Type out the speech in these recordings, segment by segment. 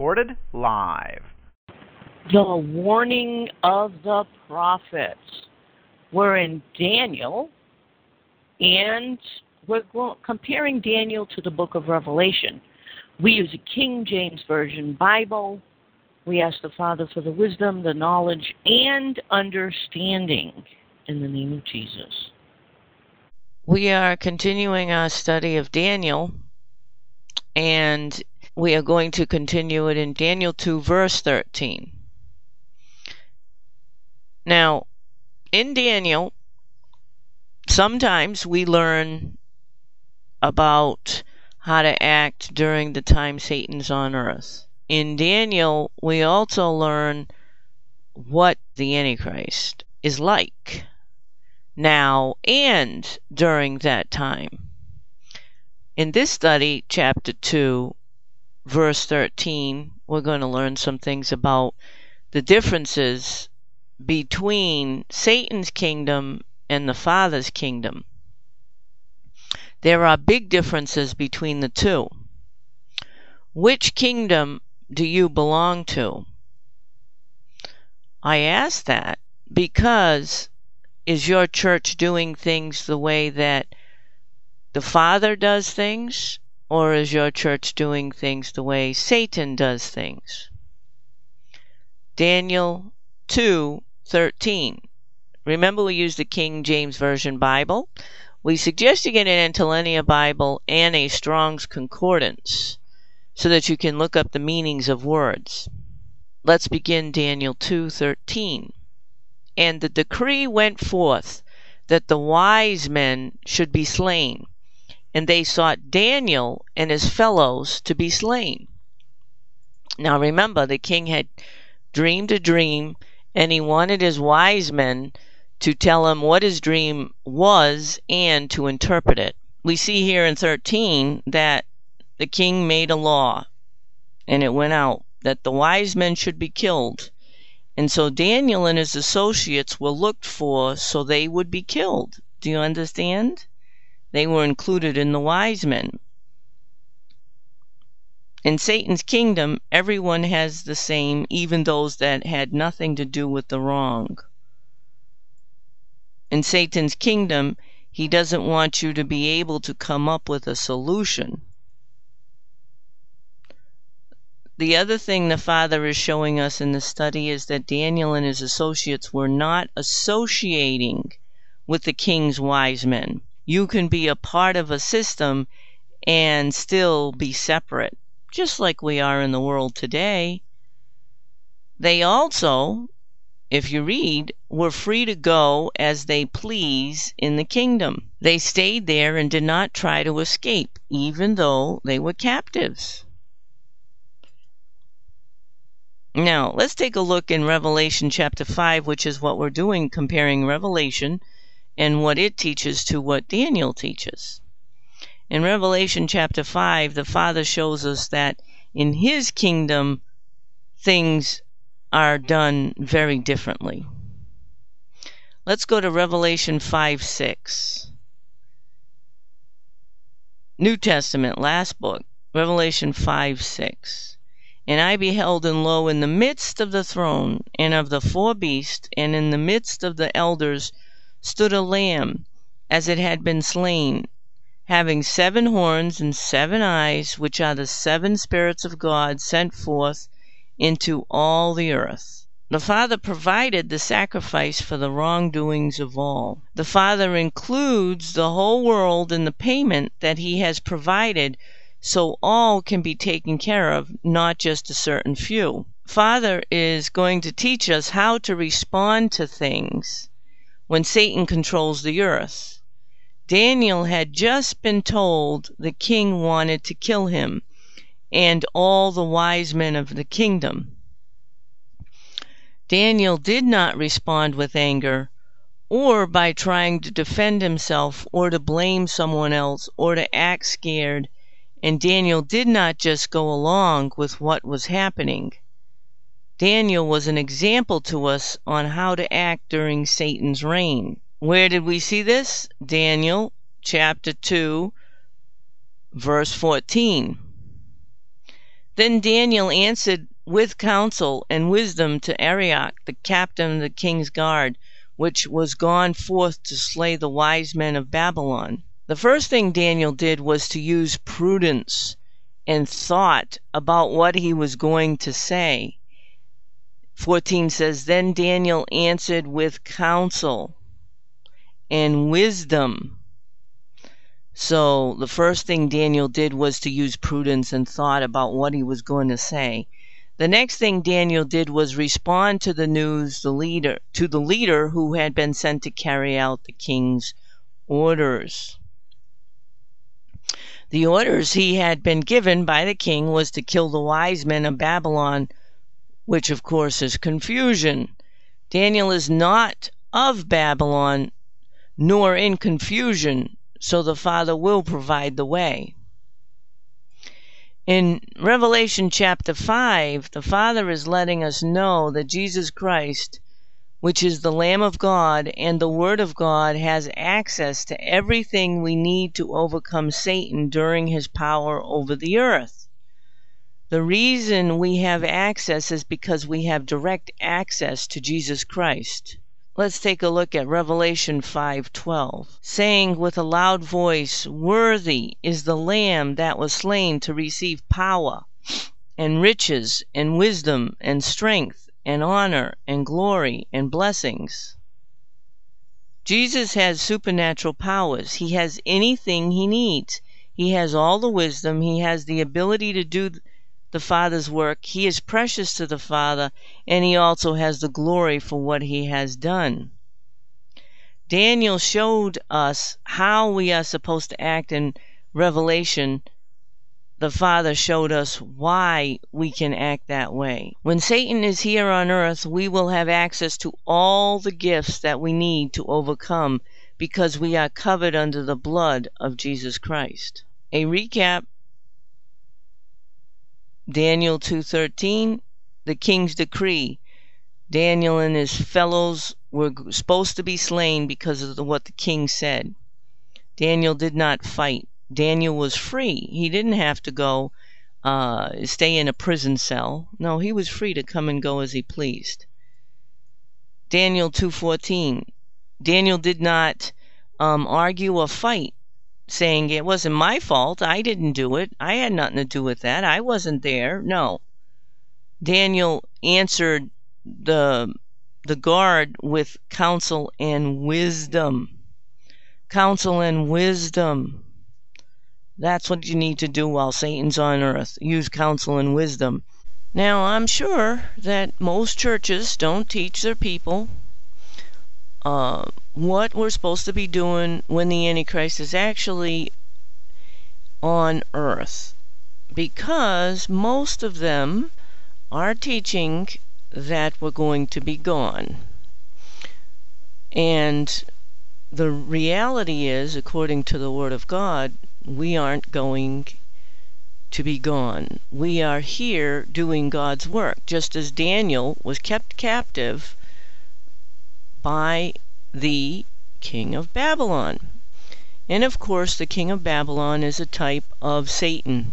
recorded live. The warning of the prophets. We're in Daniel, and we're comparing Daniel to the book of Revelation. We use a King James Version Bible. We ask the Father for the wisdom, the knowledge, and understanding in the name of Jesus. We are continuing our study of Daniel, and we are going to continue it in Daniel 2, verse 13. Now, in Daniel, sometimes we learn about how to act during the time Satan's on earth. In Daniel, we also learn what the Antichrist is like now and during that time. In this study, chapter 2, verse 13, we're going to learn some things about the differences between Satan's kingdom and the Father's kingdom. There are big differences between the two. Which kingdom do you belong to? I ask that because is your church doing things the way that the Father does things, or is your church doing things the way Satan does things? Daniel 2:13. Remember, we use the King James Version Bible. We suggest you get an Interlinear Bible and a Strong's Concordance so that you can look up the meanings of words. Let's begin Daniel 2:13. And the decree went forth that the wise men should be slain, and they sought Daniel and his fellows to be slain. Now remember, the king had dreamed a dream, and he wanted his wise men to tell him what his dream was and to interpret it. We see here in 13 that the king made a law, and it went out, that the wise men should be killed. And so Daniel and his associates were looked for, so they would be killed. Do you understand? They were included in the wise men. In Satan's kingdom, everyone has the same, even those that had nothing to do with the wrong. In Satan's kingdom, he doesn't want you to be able to come up with a solution. The other thing the Father is showing us in the study is that Daniel and his associates were not associating with the king's wise men. You can be a part of a system and still be separate, just like we are in the world today. They also, if you read, were free to go as they please in the kingdom. They stayed there and did not try to escape, even though they were captives. Now, let's take a look in Revelation chapter 5, which is what we're doing, comparing Revelation and what it teaches to what Daniel teaches. In Revelation chapter 5, the Father shows us that in his kingdom, things are done very differently. Let's go to Revelation 5:6. New Testament, last book, Revelation 5:6. And I beheld, and lo, in the midst of the throne, and of the four beasts, and in the midst of the elders, stood a lamb, as it had been slain, having seven horns and seven eyes, which are the seven spirits of God sent forth into all the earth. The Father provided the sacrifice for the wrongdoings of all. The Father includes the whole world in the payment that he has provided, so all can be taken care of, not just a certain few. Father is going to teach us how to respond to things when Satan controls the earth. Daniel had just been told the king wanted to kill him and all the wise men of the kingdom. Daniel did not respond with anger or by trying to defend himself or to blame someone else or to act scared, and Daniel did not just go along with what was happening. Daniel was an example to us on how to act during Satan's reign. Where did we see this? Daniel chapter 2, verse 14. Then Daniel answered with counsel and wisdom to Arioch, the captain of the king's guard, which was gone forth to slay the wise men of Babylon. The first thing Daniel did was to use prudence and thought about what he was going to say. 14 says, Then Daniel answered with counsel and wisdom. So the first thing Daniel did was to use prudence and thought about what he was going to say. The next thing Daniel did was respond to the news, to the leader who had been sent to carry out the king's orders. The orders he had been given by the king was to kill the wise men of Babylon, which of course is confusion. Daniel is not of Babylon, nor in confusion, so the Father will provide the way. In Revelation chapter 5, the Father is letting us know that Jesus Christ, which is the Lamb of God and the Word of God, has access to everything we need to overcome Satan during his power over the earth. The reason we have access is because we have direct access to Jesus Christ. Let's take a look at Revelation 5:12, saying with a loud voice, Worthy is the Lamb that was slain to receive power and riches and wisdom and strength and honor and glory and blessings. Jesus has supernatural powers. He has anything he needs. He has all the wisdom. He has the ability to do the Father's work. He is precious to the Father, and he also has the glory for what he has done. Daniel showed us how we are supposed to act in Revelation. The Father showed us why we can act that way. When Satan is here on earth, we will have access to all the gifts that we need to overcome because we are covered under the blood of Jesus Christ. A recap. Daniel 2:13, the king's decree. Daniel and his fellows were supposed to be slain because of what the king said. Daniel did not fight. Daniel was free. He didn't have to go stay in a prison cell. No, he was free to come and go as he pleased. Daniel 2:14, Daniel did not argue or fight, saying it wasn't my fault, I didn't do it, I had nothing to do with that, I wasn't there. No. Daniel answered the guard with counsel and wisdom. Counsel and wisdom. That's what you need to do while Satan's on earth. Use counsel and wisdom. Now, I'm sure that most churches don't teach their people what we're supposed to be doing when the Antichrist is actually on earth, because most of them are teaching that we're going to be gone. And the reality is, according to the Word of God, we aren't going to be gone. We are here doing God's work, just as Daniel was kept captive by the king of Babylon. And of course, the king of Babylon is a type of Satan.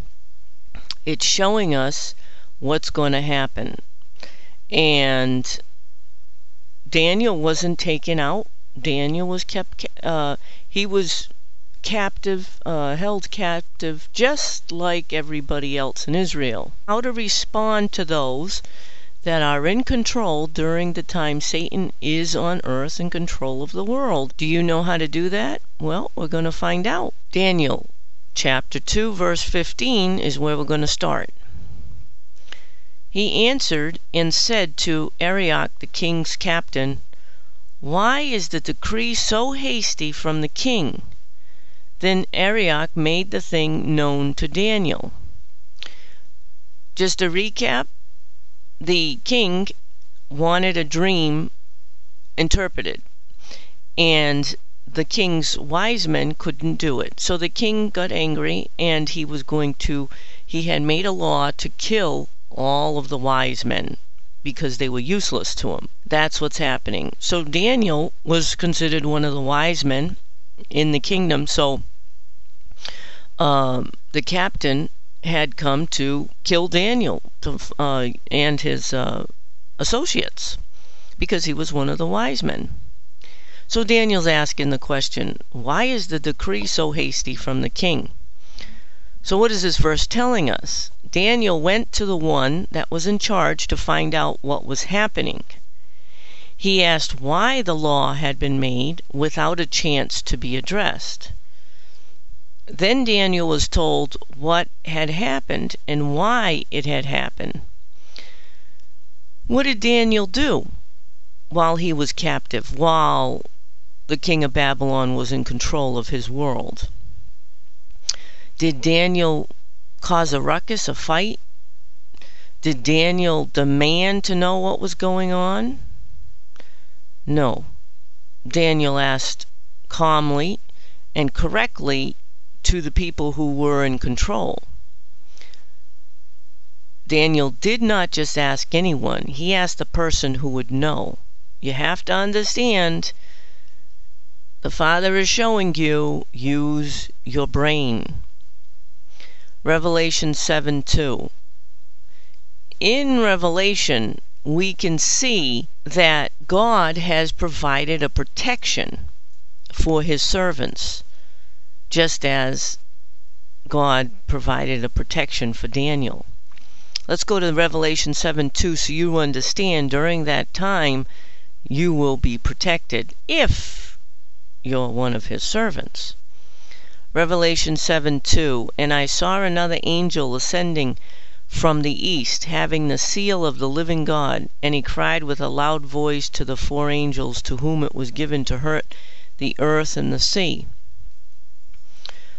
It's showing us what's going to happen. And Daniel wasn't taken out. Daniel was kept, he was captive, held captive, just like everybody else in Israel. How to respond to those that are in control during the time Satan is on earth in control of the world. Do you know how to do that? Well, we're going to find out. Daniel chapter 2 verse 15 is where we're going to start. He answered and said to Arioch the king's captain, Why is the decree so hasty from the king? Then Arioch made the thing known to Daniel. Just a recap. The king wanted a dream interpreted, and the king's wise men couldn't do it. So the king got angry, and he had made a law to kill all of the wise men because they were useless to him. That's what's happening. So Daniel was considered one of the wise men in the kingdom. So the captain had come to kill Daniel and his associates, because he was one of the wise men. So Daniel's asking the question, why is the decree so hasty from the king? So what is this verse telling us? Daniel went to the one that was in charge to find out what was happening. He asked why the law had been made without a chance to be addressed. Then Daniel was told what had happened and why it had happened. What did Daniel do while he was captive, while the king of Babylon was in control of his world? Did Daniel cause a ruckus, a fight? Did Daniel demand to know what was going on? No. Daniel asked calmly and correctly to the people who were in control. Daniel did not just ask anyone. He asked the person who would know. You have to understand, the Father is showing you, use your brain. Revelation 7:2. In Revelation, we can see that God has provided a protection for his servants, just as God provided a protection for Daniel. Let's go to Revelation 7:2 so you understand during that time you will be protected if you're one of his servants. Revelation 7:2, and I saw another angel ascending from the east, having the seal of the living God, and he cried with a loud voice to the four angels to whom it was given to hurt the earth and the sea,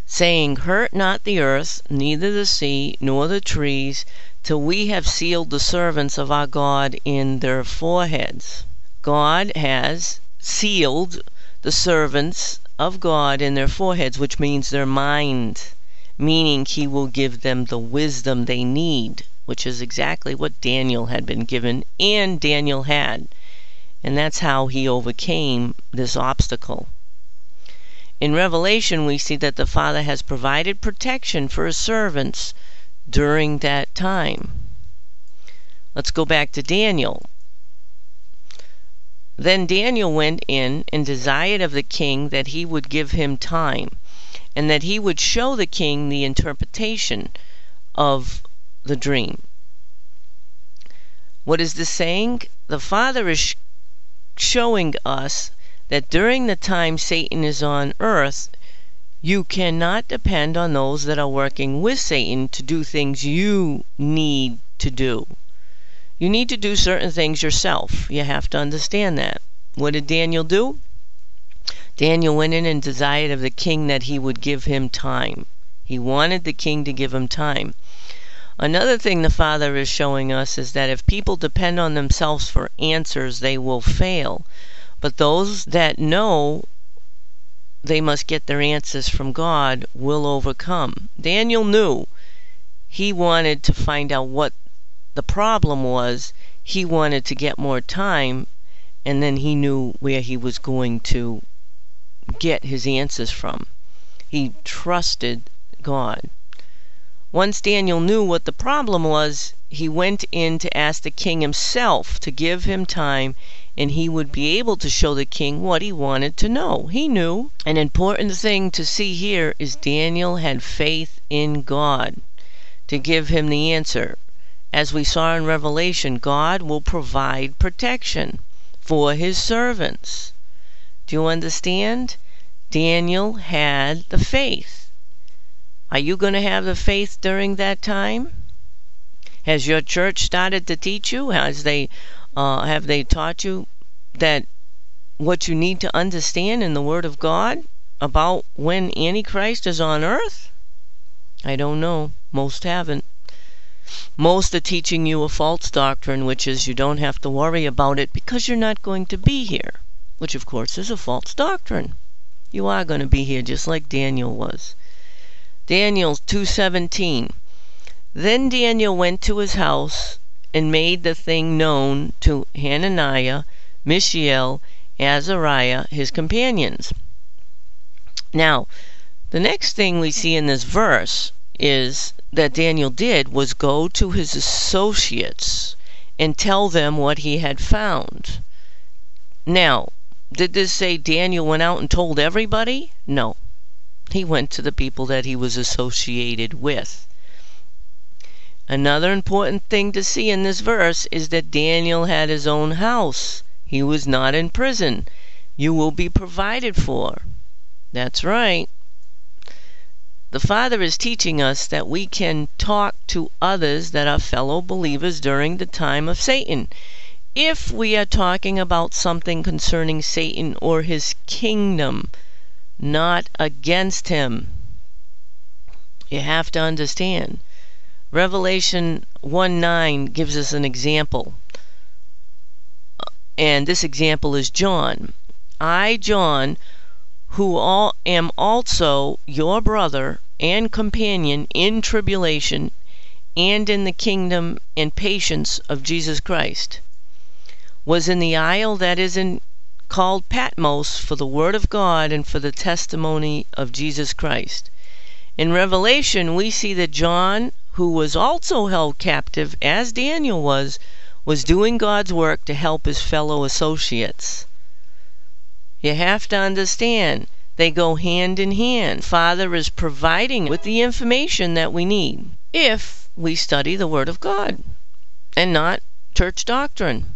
saying, Hurt not the earth, neither the sea, nor the trees, till we have sealed the servants of our God in their foreheads. God has sealed the servants of God in their foreheads, which means their mind, meaning he will give them the wisdom they need, which is exactly what Daniel had been given, and Daniel had. And that's how he overcame this obstacle. In Revelation, we see that the Father has provided protection for his servants during that time. Let's go back to Daniel. Then Daniel went in and desired of the king that he would give him time, and that he would show the king the interpretation of the dream. What is this saying? The Father is showing us that during the time Satan is on earth, you cannot depend on those that are working with Satan to do things you need to do. You need to do certain things yourself. You have to understand that. What did Daniel do? Daniel went in and desired of the king that he would give him time. He wanted the king to give him time. Another thing the Father is showing us is that if people depend on themselves for answers, they will fail. But those that know they must get their answers from God will overcome. Daniel knew he wanted to find out what the problem was. He wanted to get more time, and then he knew where he was going to get his answers from. He trusted God. Once Daniel knew what the problem was, he went in to ask the king himself to give him time, and he would be able to show the king what he wanted to know. He knew. An important thing to see here is Daniel had faith in God to give him the answer. As we saw in Revelation, God will provide protection for his servants. Do you understand? Daniel had the faith. Are you going to have the faith during that time? Has your church started to teach you? Have they taught you that what you need to understand in the Word of God about when Antichrist is on earth? I don't know. Most haven't. Most are teaching you a false doctrine, which is you don't have to worry about it because you're not going to be here, which of course is a false doctrine. You are going to be here just like Daniel was. Daniel 2:17. Then Daniel went to his house and made the thing known to Hananiah, Mishael, Azariah, his companions. Now, the next thing we see in this verse is that Daniel did was go to his associates and tell them what he had found. Now, did this say Daniel went out and told everybody? No. He went to the people that he was associated with. Another important thing to see in this verse is that Daniel had his own house. He was not in prison. You will be provided for. That's right. The Father is teaching us that we can talk to others that are fellow believers during the time of Satan. If we are talking about something concerning Satan or his kingdom, not against him. You have to understand. Revelation 1:9 gives us an example. And this example is John. I, John, who am also your brother and companion in tribulation and in the kingdom and patience of Jesus Christ, was in the isle that is called Patmos for the word of God and for the testimony of Jesus Christ. In Revelation, we see that John, who was also held captive, as Daniel was doing God's work to help his fellow associates. You have to understand, they go hand in hand. Father is providing with the information that we need if we study the Word of God and not church doctrine.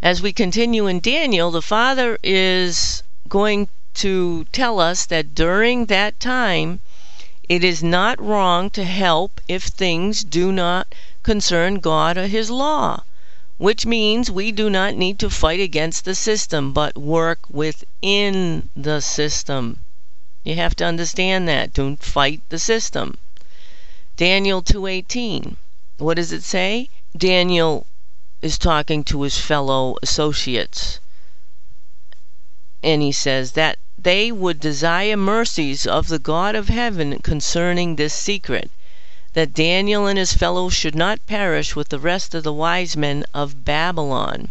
As we continue in Daniel, the Father is going to tell us that during that time, it is not wrong to help if things do not concern God or His law, which means we do not need to fight against the system, but work within the system. You have to understand that. Don't fight the system. Daniel 2:18. What does it say? Daniel is talking to his fellow associates. And he says that they would desire mercies of the God of heaven concerning this secret, that Daniel and his fellows should not perish with the rest of the wise men of Babylon.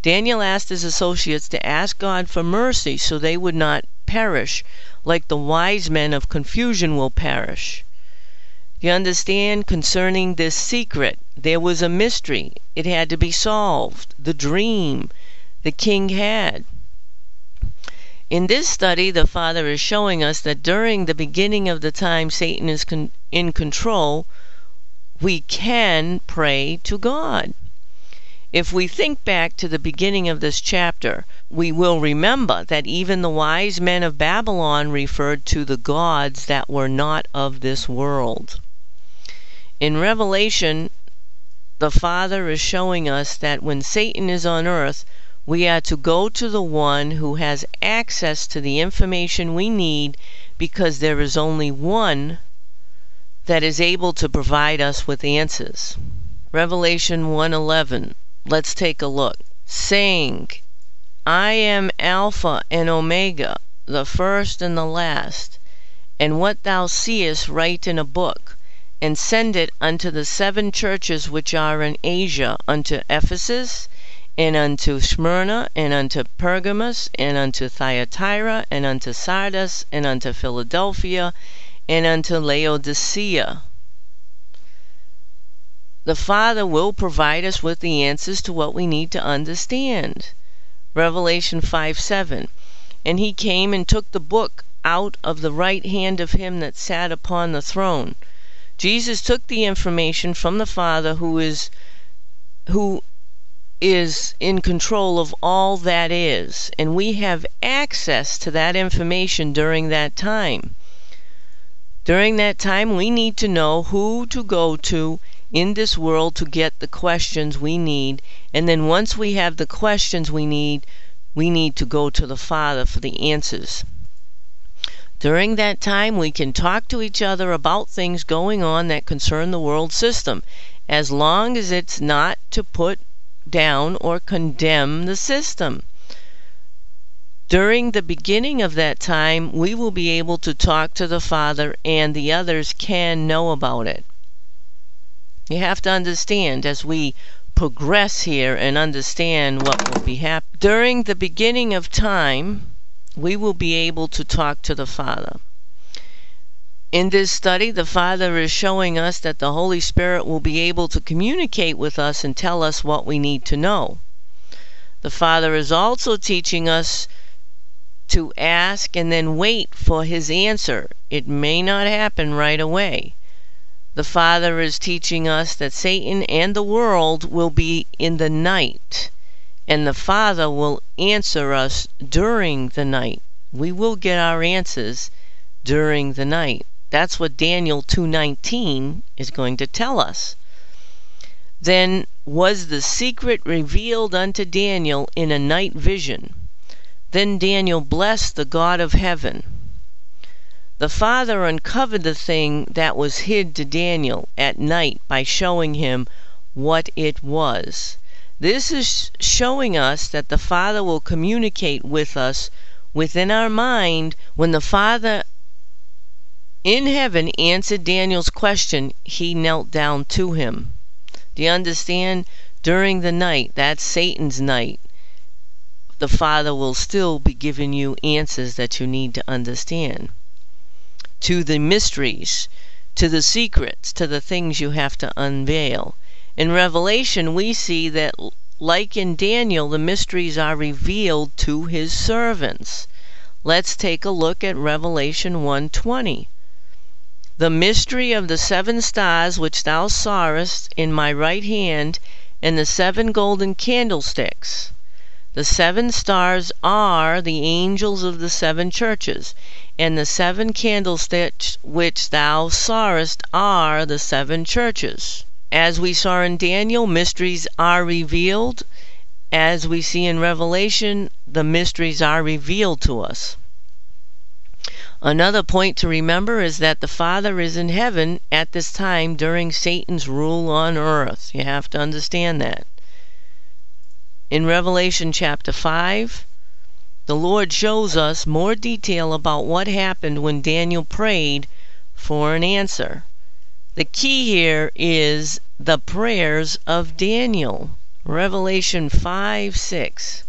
Daniel asked his associates to ask God for mercy so they would not perish like the wise men of confusion will perish. You understand? Concerning this secret, there was a mystery. It had to be solved. The dream the king had. In this study, the Father is showing us that during the beginning of the time Satan is in control, we can pray to God. If we think back to the beginning of this chapter, we will remember that even the wise men of Babylon referred to the gods that were not of this world. In Revelation, the Father is showing us that when Satan is on earth, we are to go to the one who has access to the information we need, because there is only one that is able to provide us with answers. Revelation 1:11. Let's take a look. Saying, I am Alpha and Omega, the first and the last. And what thou seest write in a book, and send it unto the seven churches which are in Asia, unto Ephesus, and unto Smyrna, and unto Pergamos, and unto Thyatira, and unto Sardis, and unto Philadelphia, and unto Laodicea. The Father will provide us with the answers to what we need to understand. Revelation 5:7. And he came and took the book out of the right hand of him that sat upon the throne. Jesus took the information from the Father who is in control of all that is, and we have access to that information during that time. During that time, we need to know who to go to in this world to get the questions we need, and then once we have the questions we need to go to the Father for the answers. During that time, we can talk to each other about things going on that concern the world system, as long as it's not to put down or condemn the system. During the beginning of that time, we will be able to talk to the Father, and the others can know about it. You have to understand, as we progress here and understand what will be happening. During the beginning of time, we will be able to talk to the Father. In this study, the Father is showing us that the Holy Spirit will be able to communicate with us and tell us what we need to know. The Father is also teaching us to ask and then wait for His answer. It may not happen right away. The Father is teaching us that Satan and the world will be in the night, and the Father will answer us during the night. We will get our answers during the night. That's what Daniel 2:19 is going to tell us. Then was the secret revealed unto Daniel in a night vision. Then Daniel blessed the God of heaven. The Father uncovered the thing that was hid to Daniel at night by showing him what it was. This is showing us that the Father will communicate with us within our mind. When the Father in heaven answered Daniel's question, he knelt down to him. Do you understand? During the night, that's Satan's night, the Father will still be giving you answers that you need to understand. To the mysteries, to the secrets, to the things you have to unveil. In Revelation, we see that, like in Daniel, the mysteries are revealed to his servants. Let's take a look at Revelation 1:20. The mystery of the 7 stars which thou sawest in my right hand, and the 7 golden candlesticks. The 7 stars are the angels of the 7 churches, and the 7 candlesticks which thou sawest are the 7 churches. As we saw in Daniel, mysteries are revealed. As we see in Revelation, the mysteries are revealed to us. Another point to remember is that the Father is in heaven at this time during Satan's rule on earth. You have to understand that. In Revelation chapter 5, the Lord shows us more detail about what happened when Daniel prayed for an answer. The key here is the prayers of Daniel. Revelation 5:6.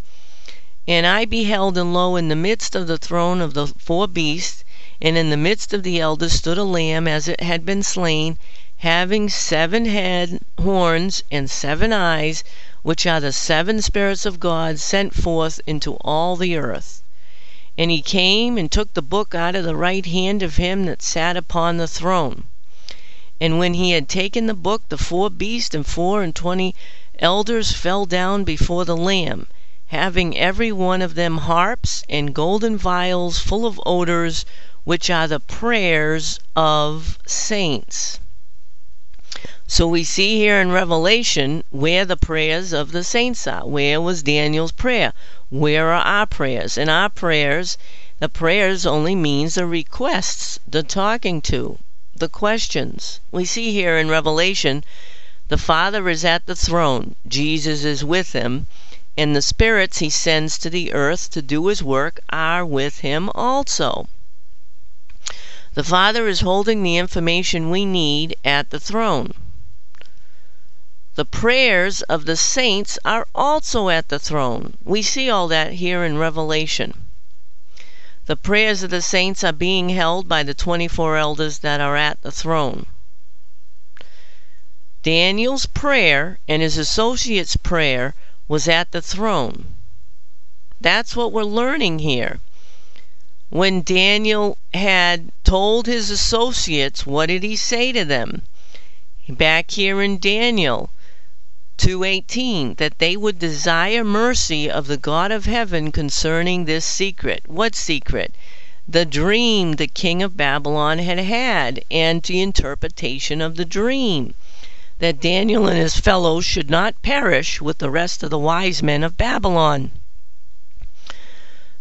And I beheld, and lo, in the midst of the throne of the 4 beasts, and in the midst of the elders stood a lamb as it had been slain, having 7 horns and 7 eyes, which are the 7 spirits of God sent forth into all the earth. And he came and took the book out of the right hand of him that sat upon the throne. And when he had taken the book, the 4 beasts and 4 and 20 elders fell down before the Lamb, having every one of them harps and golden vials full of odors, which are the prayers of saints. So we see here in Revelation where the prayers of the saints are. Where was Daniel's prayer? Where are our prayers? In our prayers, the prayers only means the requests, the talking to, the questions. We see here in Revelation, the Father is at the throne, Jesus is with him, and the spirits he sends to the earth to do his work are with him also. The Father is holding the information we need at the throne. The prayers of the saints are also at the throne. We see all that here in Revelation. The prayers of the saints are being held by the 24 elders that are at the throne. Daniel's prayer and his associates' prayer was at the throne. That's what we're learning here. When Daniel had told his associates, what did he say to them? Back here in Daniel 2:18, that they would desire mercy of the God of heaven concerning this secret. What secret? The dream the king of Babylon had had, and the interpretation of the dream, that Daniel and his fellows should not perish with the rest of the wise men of Babylon.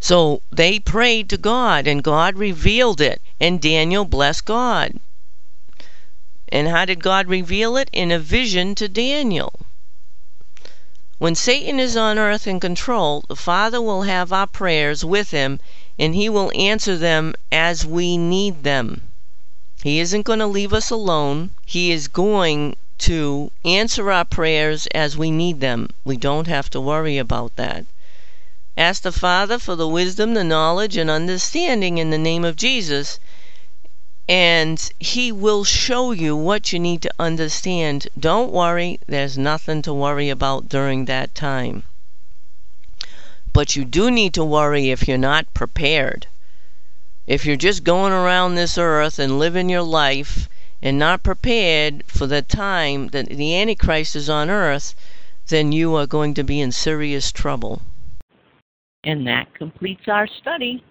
So they prayed to God, and God revealed it, and Daniel blessed God. And how did God reveal it? In a vision to Daniel. When Satan is on earth in control, the Father will have our prayers with him, and he will answer them as we need them. He isn't going to leave us alone. He is going to answer our prayers as we need them. We don't have to worry about that. Ask the Father for the wisdom, the knowledge, and understanding in the name of Jesus, and he will show you what you need to understand. Don't worry, there's nothing to worry about during that time. But you do need to worry if you're not prepared. If you're just going around this earth and living your life and not prepared for the time that the Antichrist is on earth, then you are going to be in serious trouble. And that completes our study.